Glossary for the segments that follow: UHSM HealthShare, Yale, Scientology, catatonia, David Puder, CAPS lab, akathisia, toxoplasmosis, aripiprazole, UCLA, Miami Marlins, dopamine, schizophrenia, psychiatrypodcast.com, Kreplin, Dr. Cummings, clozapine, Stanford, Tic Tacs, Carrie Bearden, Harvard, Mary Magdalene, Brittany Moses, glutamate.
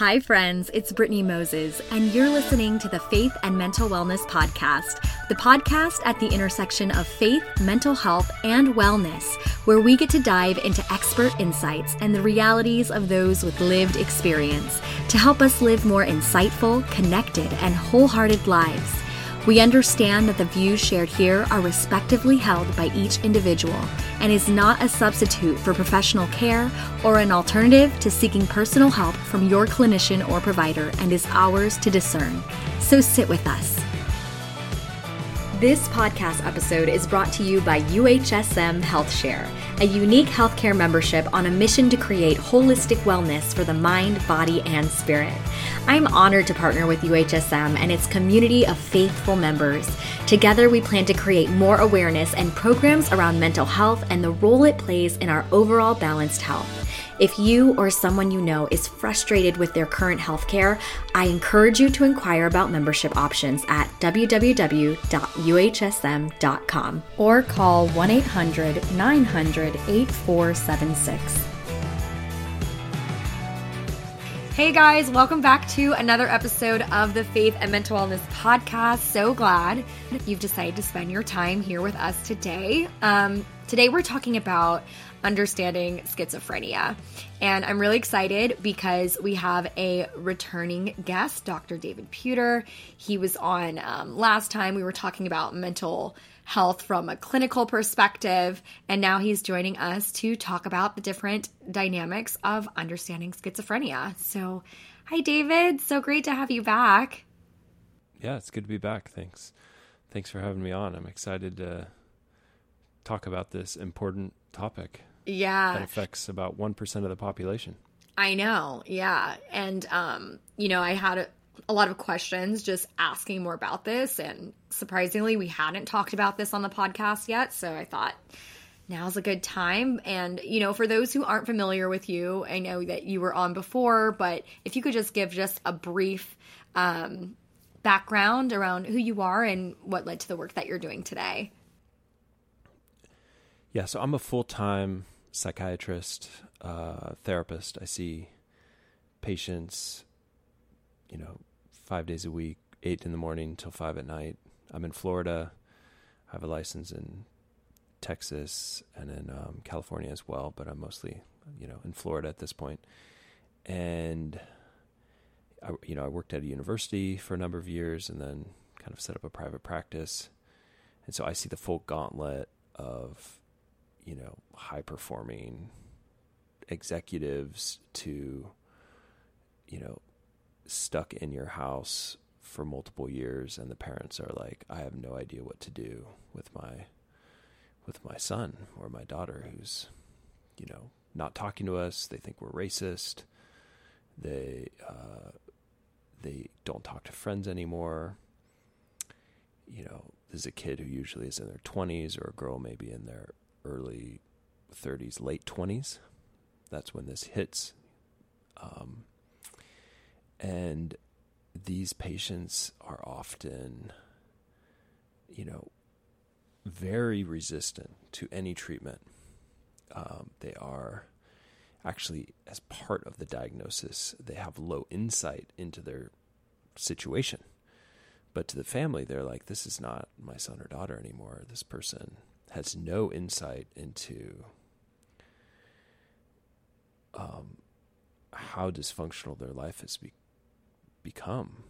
Hi friends, it's Brittany Moses, and you're listening to the Faith and Mental Wellness Podcast, the podcast at the intersection of faith, mental health, and wellness, where we get to dive into expert insights and the realities of those with lived experience to help us live more insightful, connected, and wholehearted lives. We understand that the views shared here are respectively held by each individual and is not a substitute for professional care or an alternative to seeking personal help from your clinician or provider, and is ours to discern. So sit with us. This podcast episode is brought to you by UHSM HealthShare, a unique healthcare membership on a mission to create holistic wellness for the mind, body, and spirit. I'm honored to partner with UHSM and its community of faithful members. Together, we plan to create more awareness and programs around mental health and the role it plays in our overall balanced health. If you or someone you know is frustrated with their current healthcare, I encourage you to inquire about membership options at www.uhsm.com or call 1-800-900-8476. Hey guys, welcome back to another episode of the Faith and Mental Wellness Podcast. So glad you've decided to spend your time here with us today. Today we're talking about understanding schizophrenia, and I'm really excited because we have a returning guest, Dr. David Puder. He was on last time. We were talking about mental health from a clinical perspective, and now he's joining us to talk about the different dynamics of understanding schizophrenia. So hi, David. So great to have you back. Yeah, it's good to be back. Thanks for having me on. I'm excited to talk about this important topic. Yeah. That affects about 1% of the population. I know. Yeah. And, I had a lot of questions just asking more about this. And surprisingly, we hadn't talked about this on the podcast yet. So I thought now's a good time. And, for those who aren't familiar with you, I know that you were on before, but if you could just give just a brief background around who you are and what led to the work that you're doing today. Yeah, so I'm a full-time psychiatrist, therapist. I see patients, 5 days a week, 8 in the morning till 5 at night. I'm in Florida. I have a license in Texas and in California as well, but I'm mostly, in Florida at this point. And I worked at a university for a number of years and then kind of set up a private practice. And so I see the full gauntlet of high-performing executives to, stuck in your house for multiple years, and the parents are like, I have no idea what to do with my son or my daughter who's, not talking to us. They think we're racist. They don't talk to friends anymore. This is a kid who usually is in their 20s, or a girl maybe in their early 30s, late 20s. That's when this hits. And these patients are often, very resistant to any treatment. They are actually, as part of the diagnosis, they have low insight into their situation. But to the family, they're like, this is not my son or daughter anymore. This person has no insight into how dysfunctional their life has become.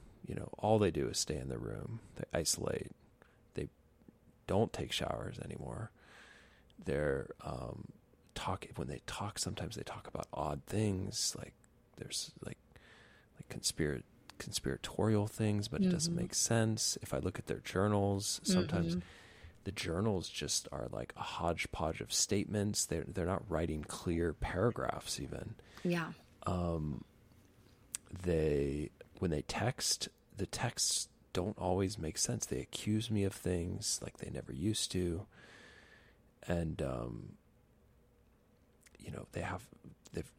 All they do is stay in their room. They isolate. They don't take showers anymore. They're when they talk, sometimes they talk about odd things, like there's like conspiratorial things, but it doesn't make sense. If I look at their journals, sometimes the journals just are like a hodgepodge of statements. They're not writing clear paragraphs even. Yeah. When they text, the texts don't always make sense. They accuse me of things like they never used to. And,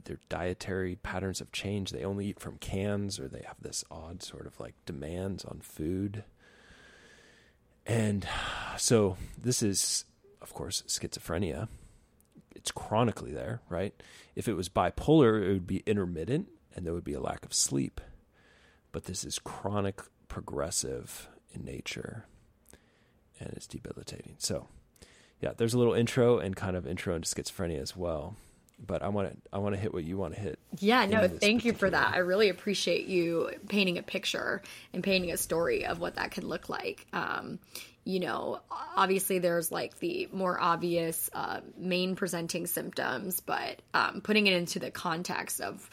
their dietary patterns have changed. They only eat from cans, or they have this odd sort of like demands on food. And so this is, of course, schizophrenia. It's chronically there, right? If it was bipolar, it would be intermittent. and there would be a lack of sleep. But this is chronic, progressive in nature, and it's debilitating. So, yeah, there's a little intro and kind of intro into schizophrenia as well. But I want to hit what you want to hit. Yeah, no, thank you for that. I really appreciate you painting a picture and painting a story of what that could look like. You know, obviously there's like the more obvious main presenting symptoms, but putting it into the context of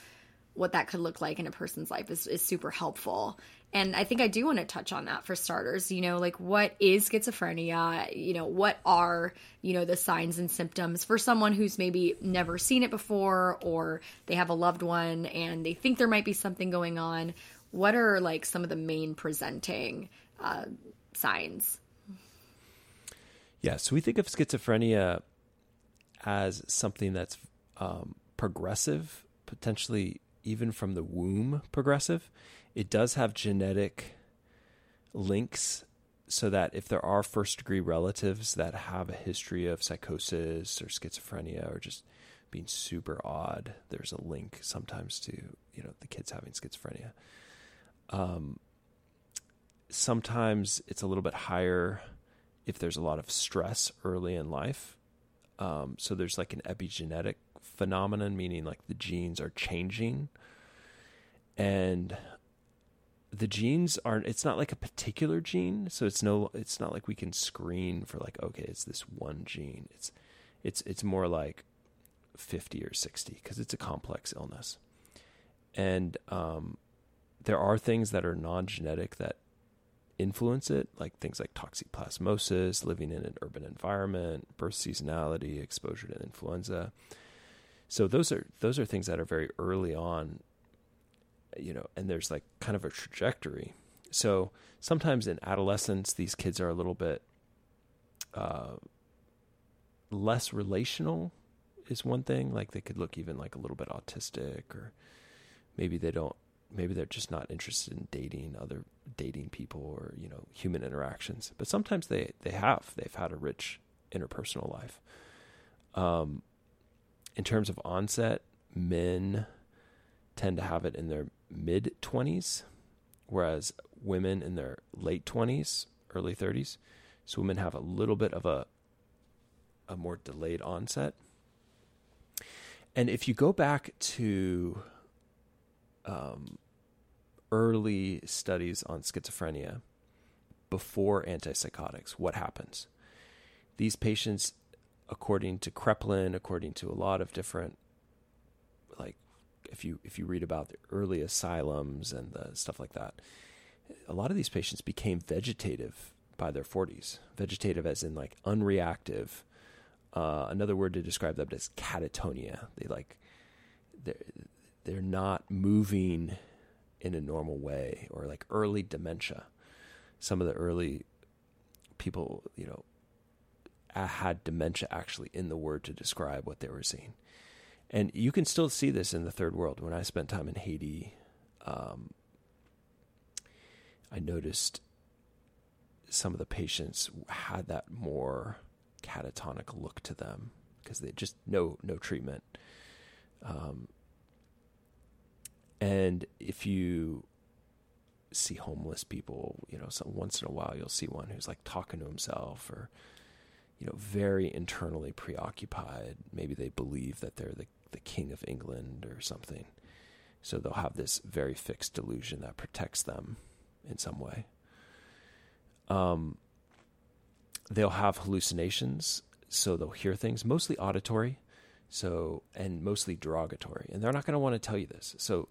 what that could look like in a person's life is super helpful. And I think I do want to touch on that for starters, you know, like what is schizophrenia? You know, what are, you know, the signs and symptoms for someone who's maybe never seen it before, or they have a loved one and they think there might be something going on. What are like some of the main presenting signs? Yeah. So we think of schizophrenia as something that's progressive, potentially even from the womb progressive. It does have genetic links, so that if there are first-degree relatives that have a history of psychosis or schizophrenia or just being super odd, there's a link sometimes to, you know, the kids having schizophrenia. Sometimes it's a little bit higher if there's a lot of stress early in life. So there's like an epigenetic phenomenon, meaning like the genes are changing, and the genes aren't, it's not like a particular gene. So it's not like we can screen for like, okay, it's this one gene. It's more like 50 or 60 because it's a complex illness. And, there are things that are non-genetic that influence it, like things like toxoplasmosis, living in an urban environment, birth seasonality, exposure to influenza. So those are things that are very early on, you know, and there's like kind of a trajectory. So sometimes in adolescence, these kids are a little bit less relational is one thing. Like they could look even like a little bit autistic, or maybe they're just not interested in dating people or, you know, human interactions. But sometimes they've had a rich interpersonal life. In terms of onset, men tend to have it in their mid-20s, whereas women in their late 20s, early 30s. So women have a little bit of a more delayed onset. And if you go back to early studies on schizophrenia before antipsychotics, what happens? These patients, according to Kreplin, according to a lot of different, like if you read about the early asylums and the stuff like that, a lot of these patients became vegetative by their 40s. Vegetative as in like unreactive. Another word to describe them is catatonia. They're not moving in a normal way, or like early dementia. Some of the early people, you know, had dementia actually in the word to describe what they were seeing. And you can still see this in the third world. When I spent time in Haiti, I noticed some of the patients had that more catatonic look to them because they just no treatment. And if you see homeless people, you know, so once in a while you'll see one who's like talking to himself, or, you know, very internally preoccupied. Maybe they believe that they're the king of England or something. So they'll have this very fixed delusion that protects them in some way. They'll have hallucinations. So they'll hear things, mostly auditory, and mostly derogatory. And they're not going to want to tell you this. So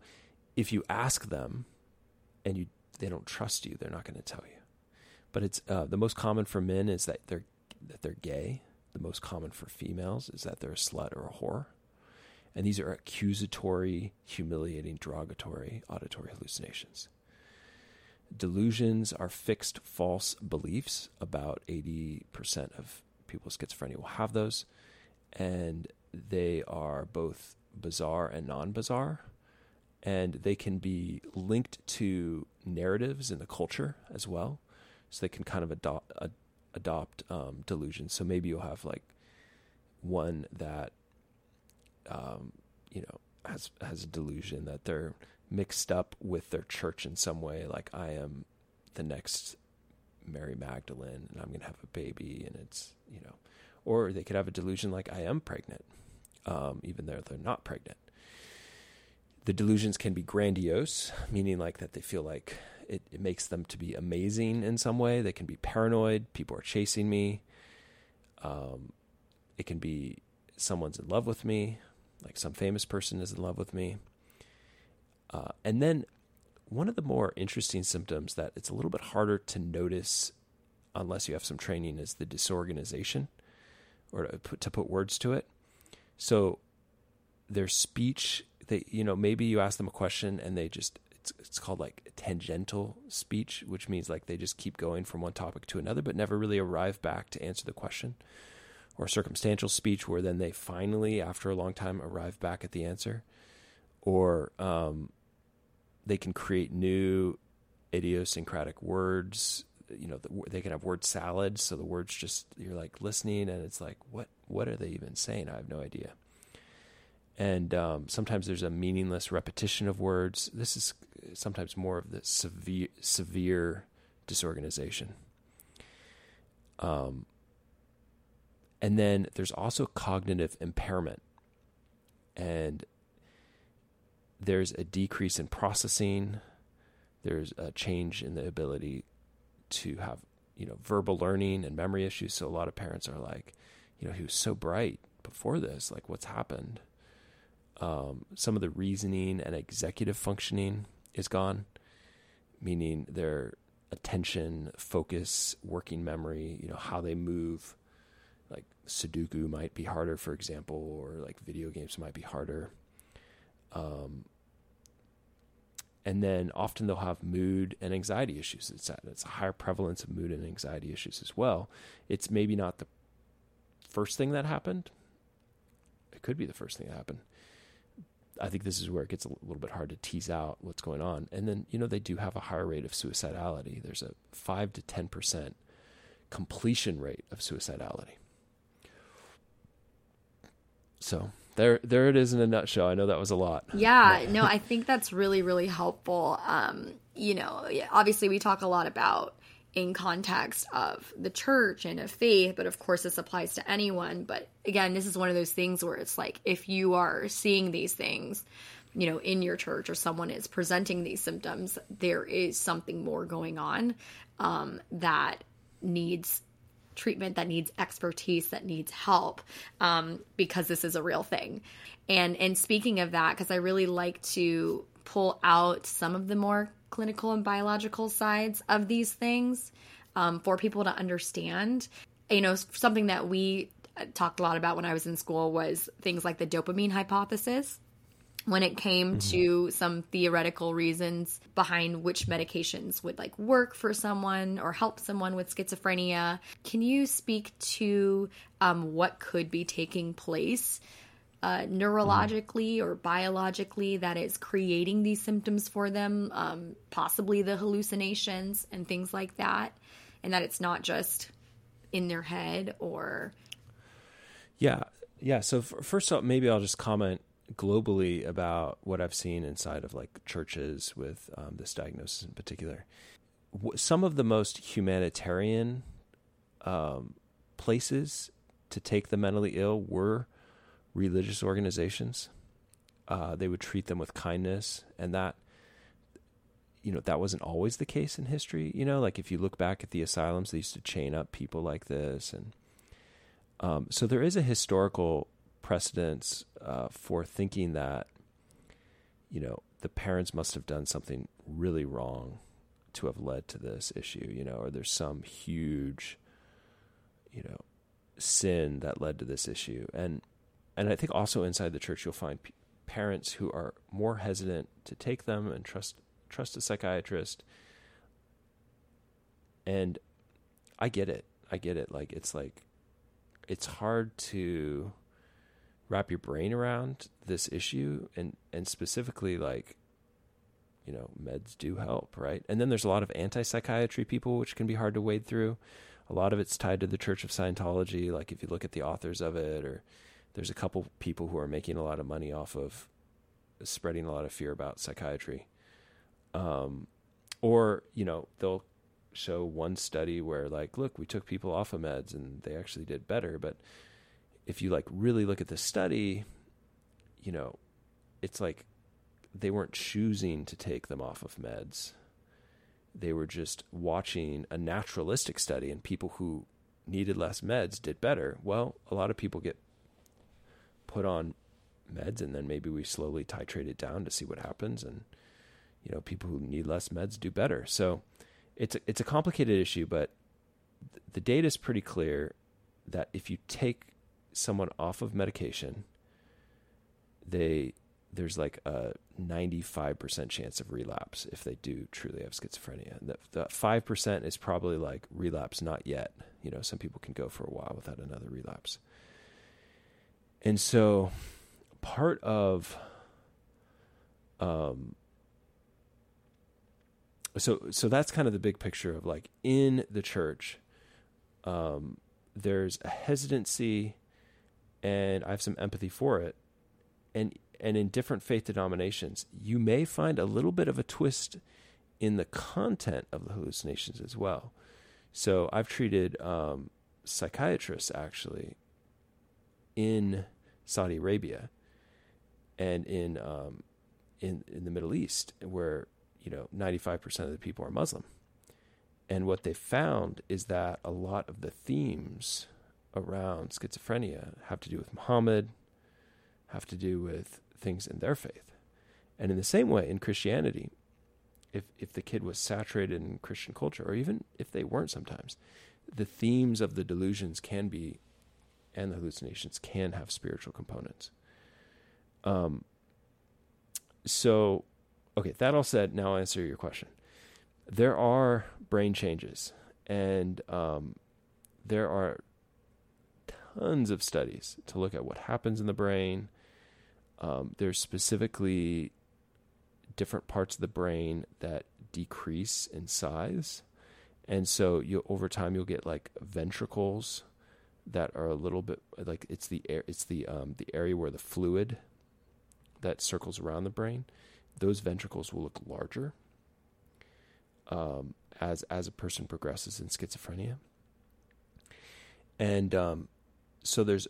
if you ask them and they don't trust you, they're not going to tell you. But it's the most common for men is that they're gay. The most common for females is that they're a slut or a whore. And these are accusatory, humiliating, derogatory, auditory hallucinations. Delusions are fixed false beliefs. About 80% of people with schizophrenia will have those. And they are both bizarre and non-bizarre. And they can be linked to narratives in the culture as well. So they can kind of adopt delusions. So maybe you'll have like one that, you know, has a delusion that they're mixed up with their church in some way. Like, I am the next Mary Magdalene and I'm going to have a baby, and it's, you know, or they could have a delusion like, I am pregnant, even though they're not pregnant. The delusions can be grandiose, meaning like that they feel like it makes them to be amazing in some way. They can be paranoid. People are chasing me. It can be someone's in love with me, like some famous person is in love with me. And then one of the more interesting symptoms that it's a little bit harder to notice unless you have some training is the disorganization, or to put words to it. So their speech, they, you know, maybe you ask them a question and they just, it's called like tangential speech, which means like they just keep going from one topic to another, but never really arrive back to answer the question. Or circumstantial speech, where then they finally, after a long time, arrive back at the answer. Or they can create new idiosyncratic words. You know, they can have word salads. So the words just, you're like listening and it's like, what are they even saying? I have no idea. And sometimes there's a meaningless repetition of words. This is sometimes more of the severe disorganization. And then there's also cognitive impairment. And there's a decrease in processing. There's a change in the ability to have, you know, verbal learning and memory issues. So a lot of parents are like, you know, he was so bright before this. Like, what's happened? Some of the reasoning and executive functioning is gone, meaning their attention, focus, working memory, you know, how they move, like Sudoku might be harder, for example, or like video games might be harder. And then often they'll have mood and anxiety issues. It's a higher prevalence of mood and anxiety issues as well. It's maybe not the first thing that happened. It could be the first thing that happened. I think this is where it gets a little bit hard to tease out what's going on. And then, you know, they do have a higher rate of suicidality. There's a 5 to 10% completion rate of suicidality. So there it is in a nutshell. I know that was a lot. Yeah, no, I think that's really, really helpful. You know, obviously we talk a lot about in context of the church and of faith, but of course this applies to anyone. But again, this is one of those things where it's like, if you are seeing these things, you know, in your church, or someone is presenting these symptoms, there is something more going on that needs treatment, that needs expertise, that needs help, because this is a real thing. And speaking of that, because I really like to pull out some of the more clinical and biological sides of these things for people to understand. You know, something that we talked a lot about when I was in school was things like the dopamine hypothesis, when it came to some theoretical reasons behind which medications would like work for someone or help someone with schizophrenia. Can you speak to what could be taking place neurologically or biologically that is creating these symptoms for them, possibly the hallucinations and things like that, and that it's not just in their head or... Yeah. So first off, maybe I'll just comment globally about what I've seen inside of like churches with this diagnosis in particular. Some of the most humanitarian places to take the mentally ill were religious organizations. They would treat them with kindness, and that, you know, that wasn't always the case in history. You know, like if you look back at the asylums, they used to chain up people like this. And so there is a historical precedence for thinking that, you know, the parents must have done something really wrong to have led to this issue, you know, or there's some huge, you know, sin that led to this issue. And I think also inside the church, you'll find parents who are more hesitant to take them and trust a psychiatrist. And I get it. Like, it's hard to wrap your brain around this issue, and specifically, like, you know, meds do help, right? And then there's a lot of anti-psychiatry people, which can be hard to wade through. A lot of it's tied to the Church of Scientology. Like if you look at the authors of it, or there's a couple people who are making a lot of money off of spreading a lot of fear about psychiatry. Or, you know, they'll show one study where, like, look, we took people off of meds and they actually did better. But if you, like, really look at the study, you know, it's like they weren't choosing to take them off of meds. They were just watching a naturalistic study, and people who needed less meds did better. Well, a lot of people get put on meds, and then maybe we slowly titrate it down to see what happens. And, you know, people who need less meds do better. So it's a complicated issue, but the data is pretty clear that if you take someone off of medication, there's like a 95% chance of relapse if they do truly have schizophrenia. And that 5% is probably like relapse not yet. You know, some people can go for a while without another relapse. And so part of, so that's kind of the big picture of, like, in the church, there's a hesitancy, and I have some empathy for it. And in different faith denominations, you may find a little bit of a twist in the content of the hallucinations as well. So I've treated psychiatrists, actually, in Saudi Arabia and in the Middle East, where, you know, 95% of the people are Muslim. And what they found is that a lot of the themes around schizophrenia have to do with Muhammad, have to do with things in their faith. And in the same way, in Christianity, if the kid was saturated in Christian culture, or even if they weren't sometimes, the themes of the delusions can be, and the hallucinations can have spiritual components. So, okay, that all said, now I'll answer your question. There are brain changes, and there are tons of studies to look at what happens in the brain. There's specifically different parts of the brain that decrease in size. And so over time, you'll get, like, ventricles that are a little bit like it's the area where the fluid that circles around the brain. Those ventricles will look larger as a person progresses in schizophrenia. And so there's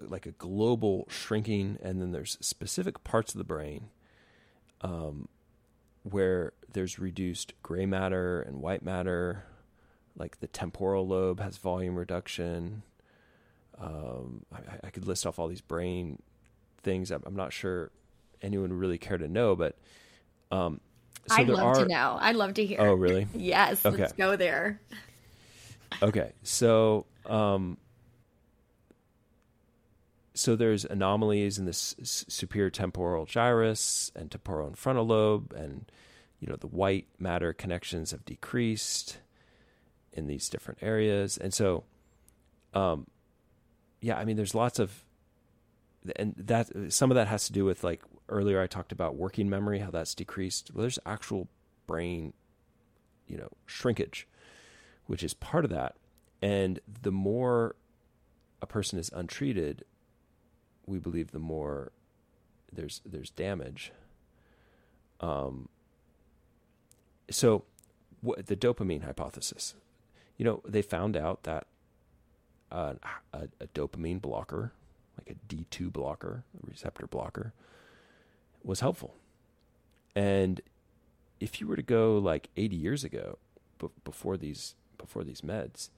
like a global shrinking, and then there's specific parts of the brain where there's reduced gray matter and white matter, like the temporal lobe has volume reduction. I could list off all these brain things. I'm not sure anyone would really care to know, but so I'd love to know. I'd love to hear. Oh, really? Yes. Okay. Let's go there. Okay. So, so there's anomalies in the superior temporal gyrus and temporal and frontal lobe, and, you know, the white matter connections have decreased in these different areas. And so, yeah, I mean, there's lots of, and that some of that has to do with, like, earlier I talked about working memory, how that's decreased. Well, there's actual brain, you know, shrinkage, which is part of that. And the more a person is untreated, we believe the more there's damage. So the dopamine hypothesis, you know, they found out that a dopamine blocker, like a D2 blocker, a receptor blocker, was helpful. And if you were to go, like, 80 years ago, before these meds,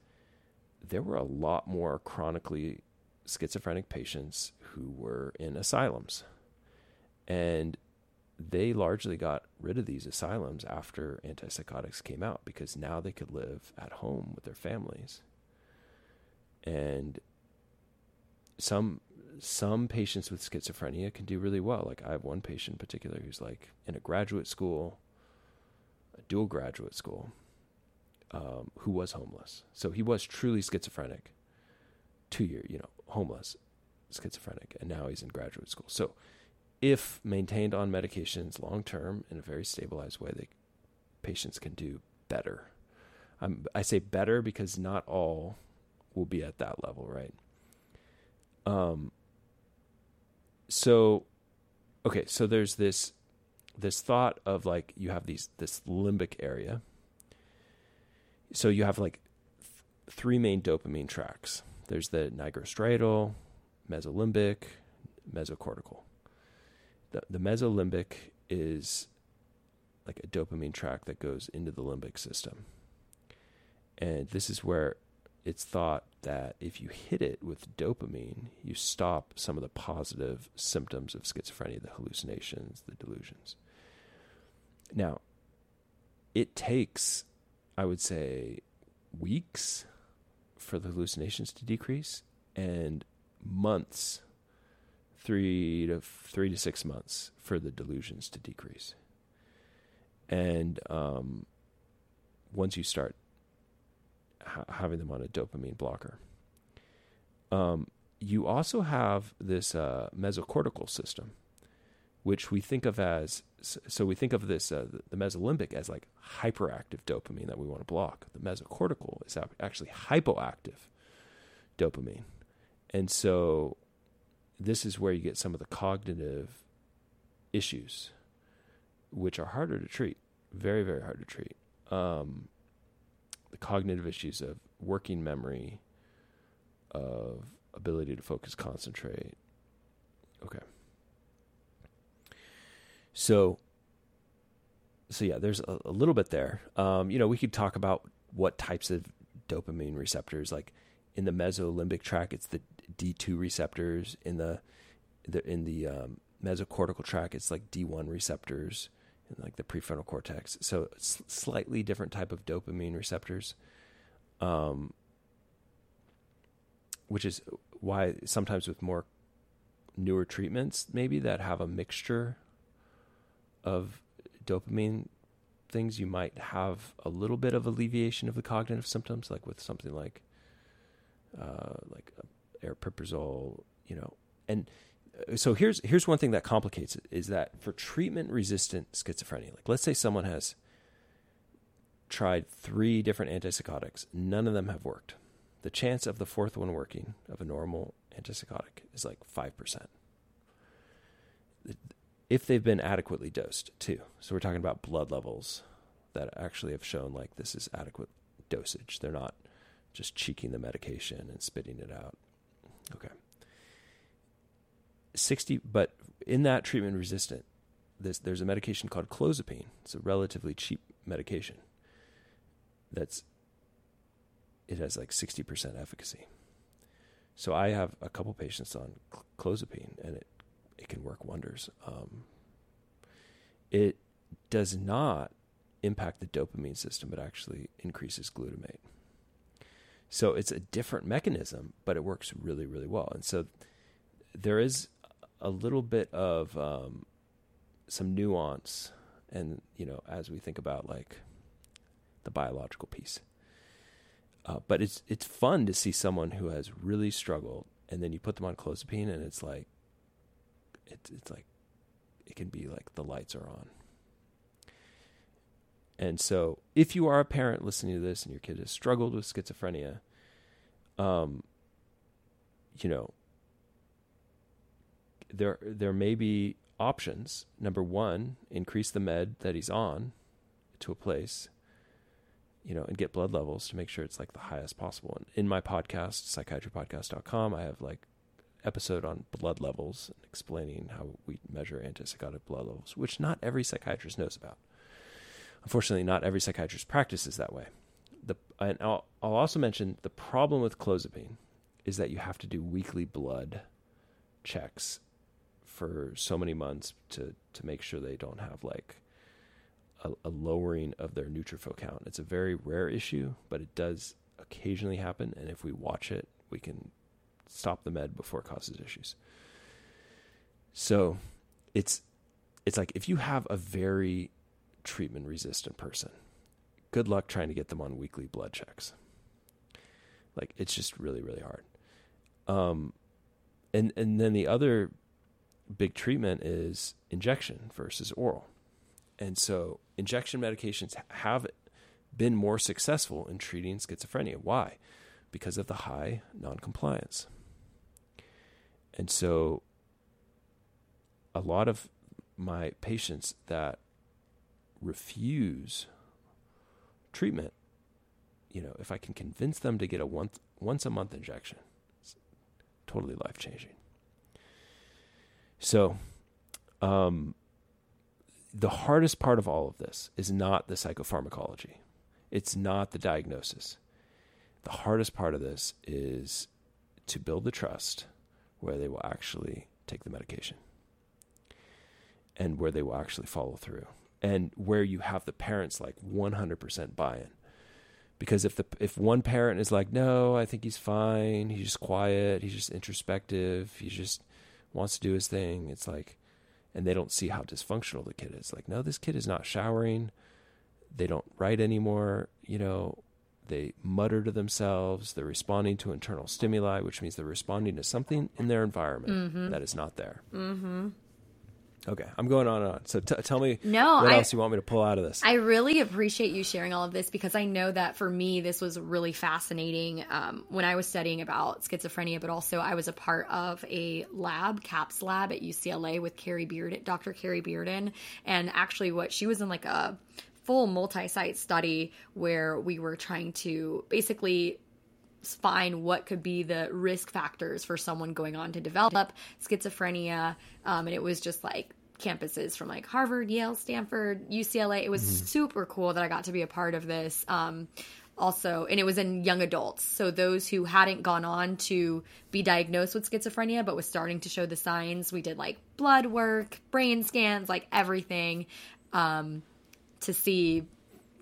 there were a lot more chronically schizophrenic patients who were in asylums, and they largely got rid of these asylums after antipsychotics came out, because now they could live at home with their families. And some patients with schizophrenia can do really well. Like, I have one patient in particular who's, like, in a dual graduate school, who was homeless. So he was truly schizophrenic, 2 year, you know, homeless, schizophrenic, and now he's in graduate school. So if maintained on medications long-term in a very stabilized way, patients can do better. I say better because not all will be at that level, right? So Okay, so there's this thought of like you have this limbic area. So you have like three main dopamine tracks. There's the nigrostriatal, mesolimbic, mesocortical. The mesolimbic is like a dopamine track that goes into the limbic system. And this is where it's thought that if you hit it with dopamine, you stop some of the positive symptoms of schizophrenia, the hallucinations, the delusions. Now, it takes, I would say, weeks for the hallucinations to decrease and months, 3 to 6 months for the delusions to decrease. And once you start having them on a dopamine blocker. You also have this mesocortical system, which we think of as, so we think of this, the mesolimbic as like hyperactive dopamine that we want to block. The mesocortical is actually hypoactive dopamine. And so this is where you get some of the cognitive issues, which are harder to treat, very, very hard to treat. The cognitive issues of working memory, of ability to focus, concentrate. Okay. So yeah, there's a little bit there. We could talk about what types of dopamine receptors, like in the mesolimbic tract, it's the D2 receptors. In the mesocortical tract, it's like D1 receptors. And like the prefrontal cortex. So slightly different type of dopamine receptors, which is why sometimes with more newer treatments, maybe that have a mixture of dopamine things, you might have a little bit of alleviation of the cognitive symptoms, like with something like aripiprazole, and so here's one thing that complicates it, is that for treatment-resistant schizophrenia, like let's say someone has tried 3 different antipsychotics, none of them have worked. The chance of the 4th one working, of a normal antipsychotic, is like 5%. If they've been adequately dosed, too. So we're talking about blood levels that actually have shown like this is adequate dosage. They're not just cheeking the medication and spitting it out. Okay. But in that treatment resistant, there's a medication called clozapine. It's a relatively cheap medication. It has like 60% efficacy. So I have a couple patients on clozapine, and it can work wonders. It does not impact the dopamine system. It actually increases glutamate. So it's a different mechanism, but it works really, really well. And so there is a little bit of some nuance, and as we think about like the biological piece, but it's fun to see someone who has really struggled, and then you put them on clozapine, and it's like it's like it can be like the lights are on. And so, if you are a parent listening to this and your kid has struggled with schizophrenia, There may be options. Number one, increase the med that he's on to a place, and get blood levels to make sure it's like the highest possible. And in my podcast, psychiatrypodcast.com, I have like episode on blood levels and explaining how we measure antipsychotic blood levels, which not every psychiatrist knows about. Unfortunately, not every psychiatrist practices that way. And I'll also mention the problem with clozapine is that you have to do weekly blood checks for so many months to make sure they don't have like a lowering of their neutrophil count. It's a very rare issue, but it does occasionally happen. And if we watch it, we can stop the med before it causes issues. So it's like, if you have a very treatment resistant person, good luck trying to get them on weekly blood checks. Like it's just really, really hard. And then the other big treatment is injection versus oral. And so injection medications have been more successful in treating schizophrenia. Why? Because of the high noncompliance. And so a lot of my patients that refuse treatment, you know, if I can convince them to get a once a month injection, it's totally life-changing. So, the hardest part of all of this is not the psychopharmacology. It's not the diagnosis. The hardest part of this is to build the trust where they will actually take the medication and where they will actually follow through and where you have the parents like 100% buy-in. Because if one parent is like, no, I think he's fine, he's just quiet, he's just introspective, he just wants to do his thing, it's like, and they don't see how dysfunctional the kid is. Like, no, this kid is not showering. They don't write anymore. You know, they mutter to themselves. They're responding to internal stimuli, which means they're responding to something in their environment that is not there. Mm-hmm. Okay, I'm going on and on. So tell me what else you want me to pull out of this. I really appreciate you sharing all of this because I know that for me, this was really fascinating when I was studying about schizophrenia, but also I was a part of a lab, CAPS lab at UCLA with Dr. Carrie Bearden. And actually she was in like a full multi-site study where we were trying to basically find what could be the risk factors for someone going on to develop schizophrenia. And it was just like campuses from like Harvard, Yale, Stanford, UCLA. It was super cool that I got to be a part of this. Also, and it was in young adults. So those who hadn't gone on to be diagnosed with schizophrenia, but was starting to show the signs, we did like blood work, brain scans, like everything, to see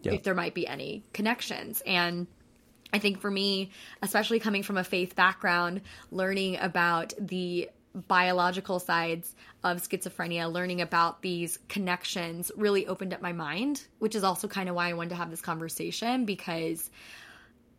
if there might be any connections. And I think for me, especially coming from a faith background, learning about the biological sides of schizophrenia, learning about these connections really opened up my mind, which is also kind of why I wanted to have this conversation because,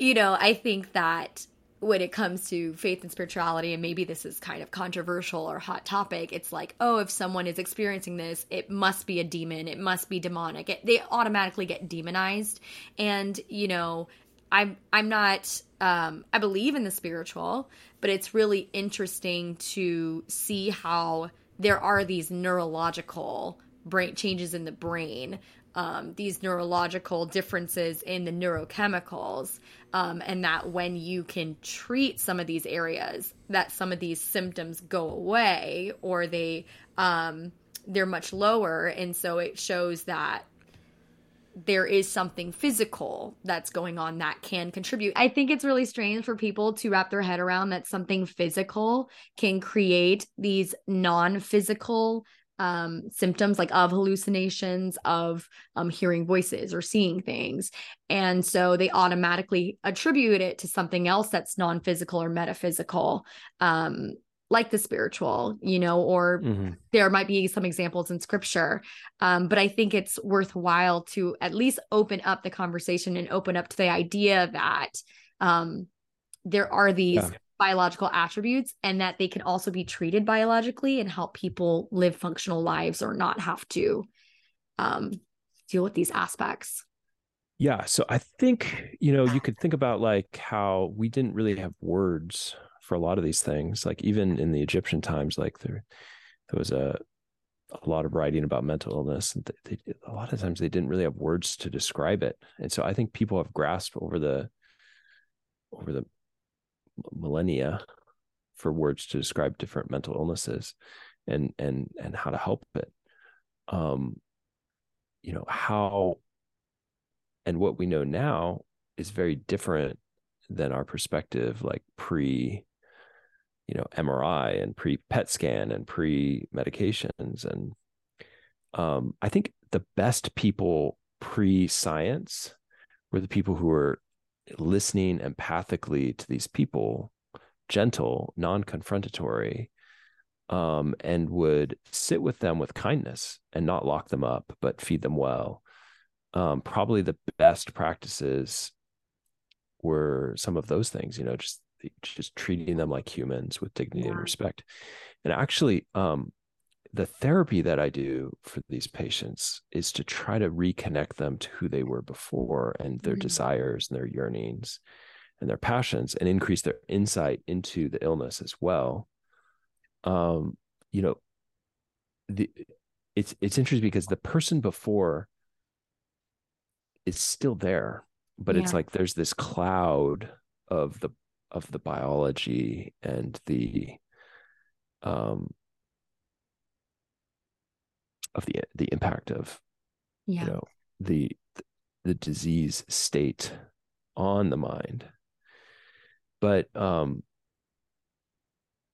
you know, I think that when it comes to faith and spirituality, and maybe this is kind of controversial or hot topic, it's like, oh, if someone is experiencing this, it must be a demon. It must be demonic. They automatically get demonized. And, you know, I'm not, I believe in the spiritual, but it's really interesting to see how there are these neurological brain changes in the brain, these neurological differences in the neurochemicals, and that when you can treat some of these areas, that some of these symptoms go away or they're much lower. And so it shows that there is something physical that's going on that can contribute. I think it's really strange for people to wrap their head around that something physical can create these non-physical symptoms, like of hallucinations, of hearing voices or seeing things. And so they automatically attribute it to something else that's non-physical or metaphysical, like the spiritual, you know, or there might be some examples in scripture. But I think it's worthwhile to at least open up the conversation and open up to the idea that there are these biological attributes and that they can also be treated biologically and help people live functional lives or not have to deal with these aspects. Yeah. So I think, you know, you could think about like how we didn't really have words for a lot of these things, like even in the Egyptian times, like there was a lot of writing about mental illness, and they, a lot of times they didn't really have words to describe it. And so I think people have grasped over the millennia for words to describe different mental illnesses and how to help it. You know, how and what we know now is very different than our perspective, like pre-MRI and pre-PET scan and pre-medications. And I think the best people pre-science were the people who were listening empathically to these people, gentle, non-confrontatory, and would sit with them with kindness and not lock them up, but feed them well. Probably the best practices were some of those things, you know, just treating them like humans with dignity and respect. And actually, the therapy that I do for these patients is to try to reconnect them to who they were before and their desires and their yearnings and their passions, and increase their insight into the illness as well. You know, the it's interesting because the person before is still there, but it's like there's this cloud of the biology and the impact of you know, the disease state on the mind. But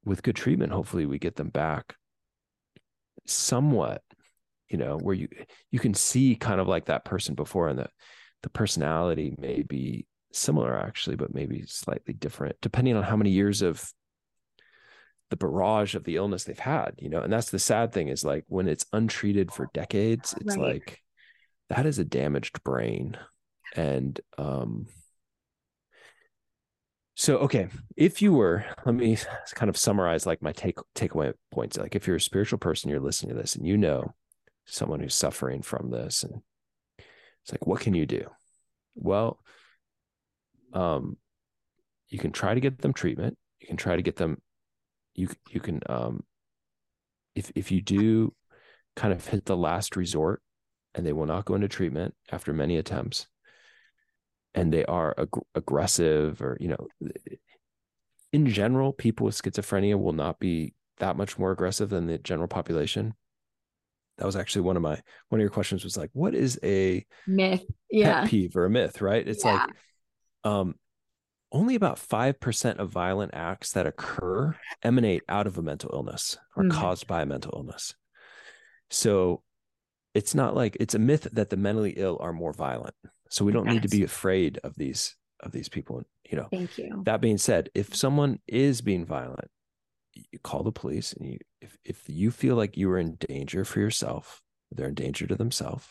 with good treatment, hopefully we get them back somewhat, you know, where you can see kind of like that person before, and the personality may be similar actually, but maybe slightly different depending on how many years of the barrage of the illness they've had, you know. And that's the sad thing, is like when it's untreated for decades, it's like that is a damaged brain. And so, okay, if you were, let me kind of summarize like my takeaway points. Like if you're a spiritual person, you're listening to this and you know someone who's suffering from this, and it's like, what can you do? Well, you can try to get them treatment. You can try to get them, you can, if you do kind of hit the last resort and they will not go into treatment after many attempts, and they are aggressive, or, you know, in general, people with schizophrenia will not be that much more aggressive than the general population. That was actually one of your questions, was like, what is a myth, pet peeve or a myth, right? It's like, only about 5% of violent acts that occur emanate out of a mental illness or caused by a mental illness. So it's not like, it's a myth that the mentally ill are more violent. So we don't need to be afraid of these people, you know. Thank you. That being said, if someone is being violent, you call the police, and if you feel like you are in danger for yourself, they're in danger to themselves,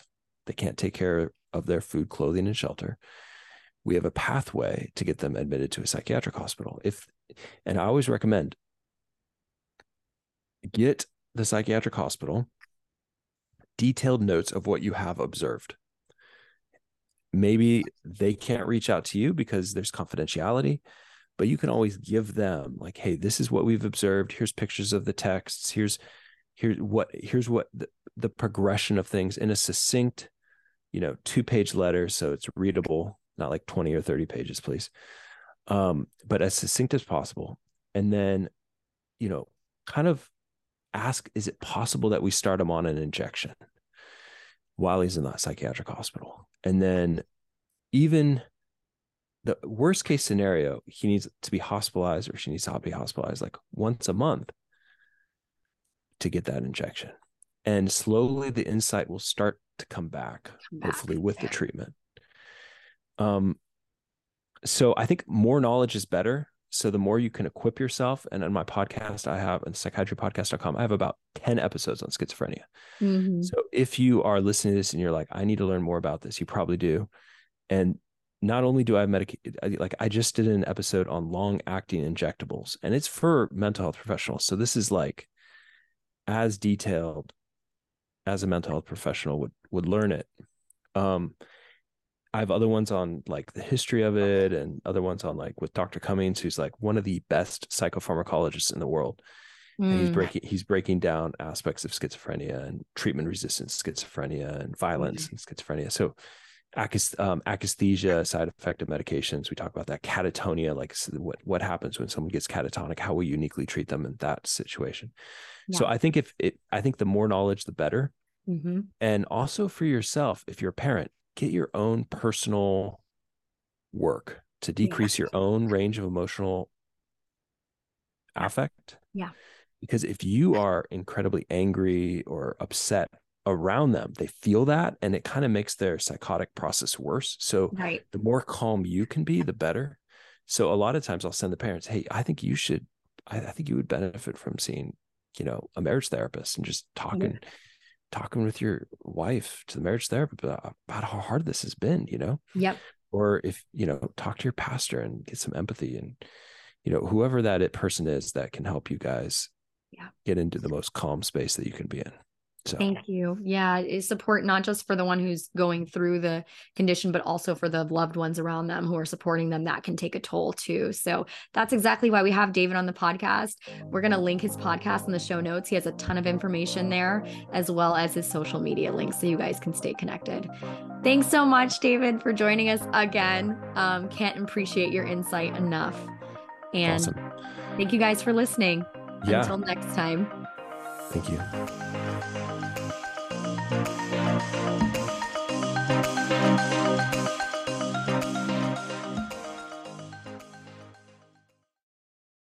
they can't take care of their food, clothing, and shelter, we have a pathway to get them admitted to a psychiatric hospital. And I always recommend, get the psychiatric hospital detailed notes of what you have observed. Maybe they can't reach out to you because there's confidentiality, but you can always give them like, hey, this is what we've observed. Here's pictures of the texts. Here's what the progression of things in a succinct, you know, 2-page letter. So it's readable, not like 20 or 30 pages, please. But as succinct as possible. And then, you know, kind of ask, is it possible that we start him on an injection while he's in that psychiatric hospital? And then even the worst case scenario, he needs to be hospitalized, or she needs to be hospitalized like once a month to get that injection. And slowly the insight will start to come back. Hopefully with the treatment. So I think more knowledge is better. So the more you can equip yourself, and on my podcast, I have on psychiatrypodcast.com, I have about 10 episodes on schizophrenia. So if you are listening to this and you're like, I need to learn more about this, you probably do. And not only do I have I just did an episode on long acting injectables, and it's for mental health professionals. So this is like as detailed as a mental health professional would learn it. I have other ones on like the history of it, and other ones on like with Dr. Cummings, who's like one of the best psychopharmacologists in the world. And he's breaking down aspects of schizophrenia and treatment resistant schizophrenia and violence and schizophrenia. So akathisia, side effect of medications. We talk about that. Catatonia, like what happens when someone gets catatonic, how we uniquely treat them in that situation. So I think I think the more knowledge, the better. And also for yourself, if you're a parent, get your own personal work to decrease your own range of emotional affect. Because if you are incredibly angry or upset around them, they feel that, and it kind of makes their psychotic process worse. So the more calm you can be, the better. So a lot of times I'll send the parents, hey, I think you would benefit from seeing, you know, a marriage therapist, and just talking with your wife, to the marriage therapist, about how hard this has been, you know? Or if, you know, talk to your pastor and get some empathy, and, you know, whoever that person is that can help you guys get into the most calm space that you can be in. So. Thank you. Yeah. It's support, not just for the one who's going through the condition, but also for the loved ones around them who are supporting them. That can take a toll too. So that's exactly why we have David on the podcast. We're going to link his podcast in the show notes. He has a ton of information there, as well as his social media links, so you guys can stay connected. Thanks so much, David, for joining us again. Can't appreciate your insight enough. And awesome. Thank you guys for listening. Yeah. Until next time. Thank you. Thank you.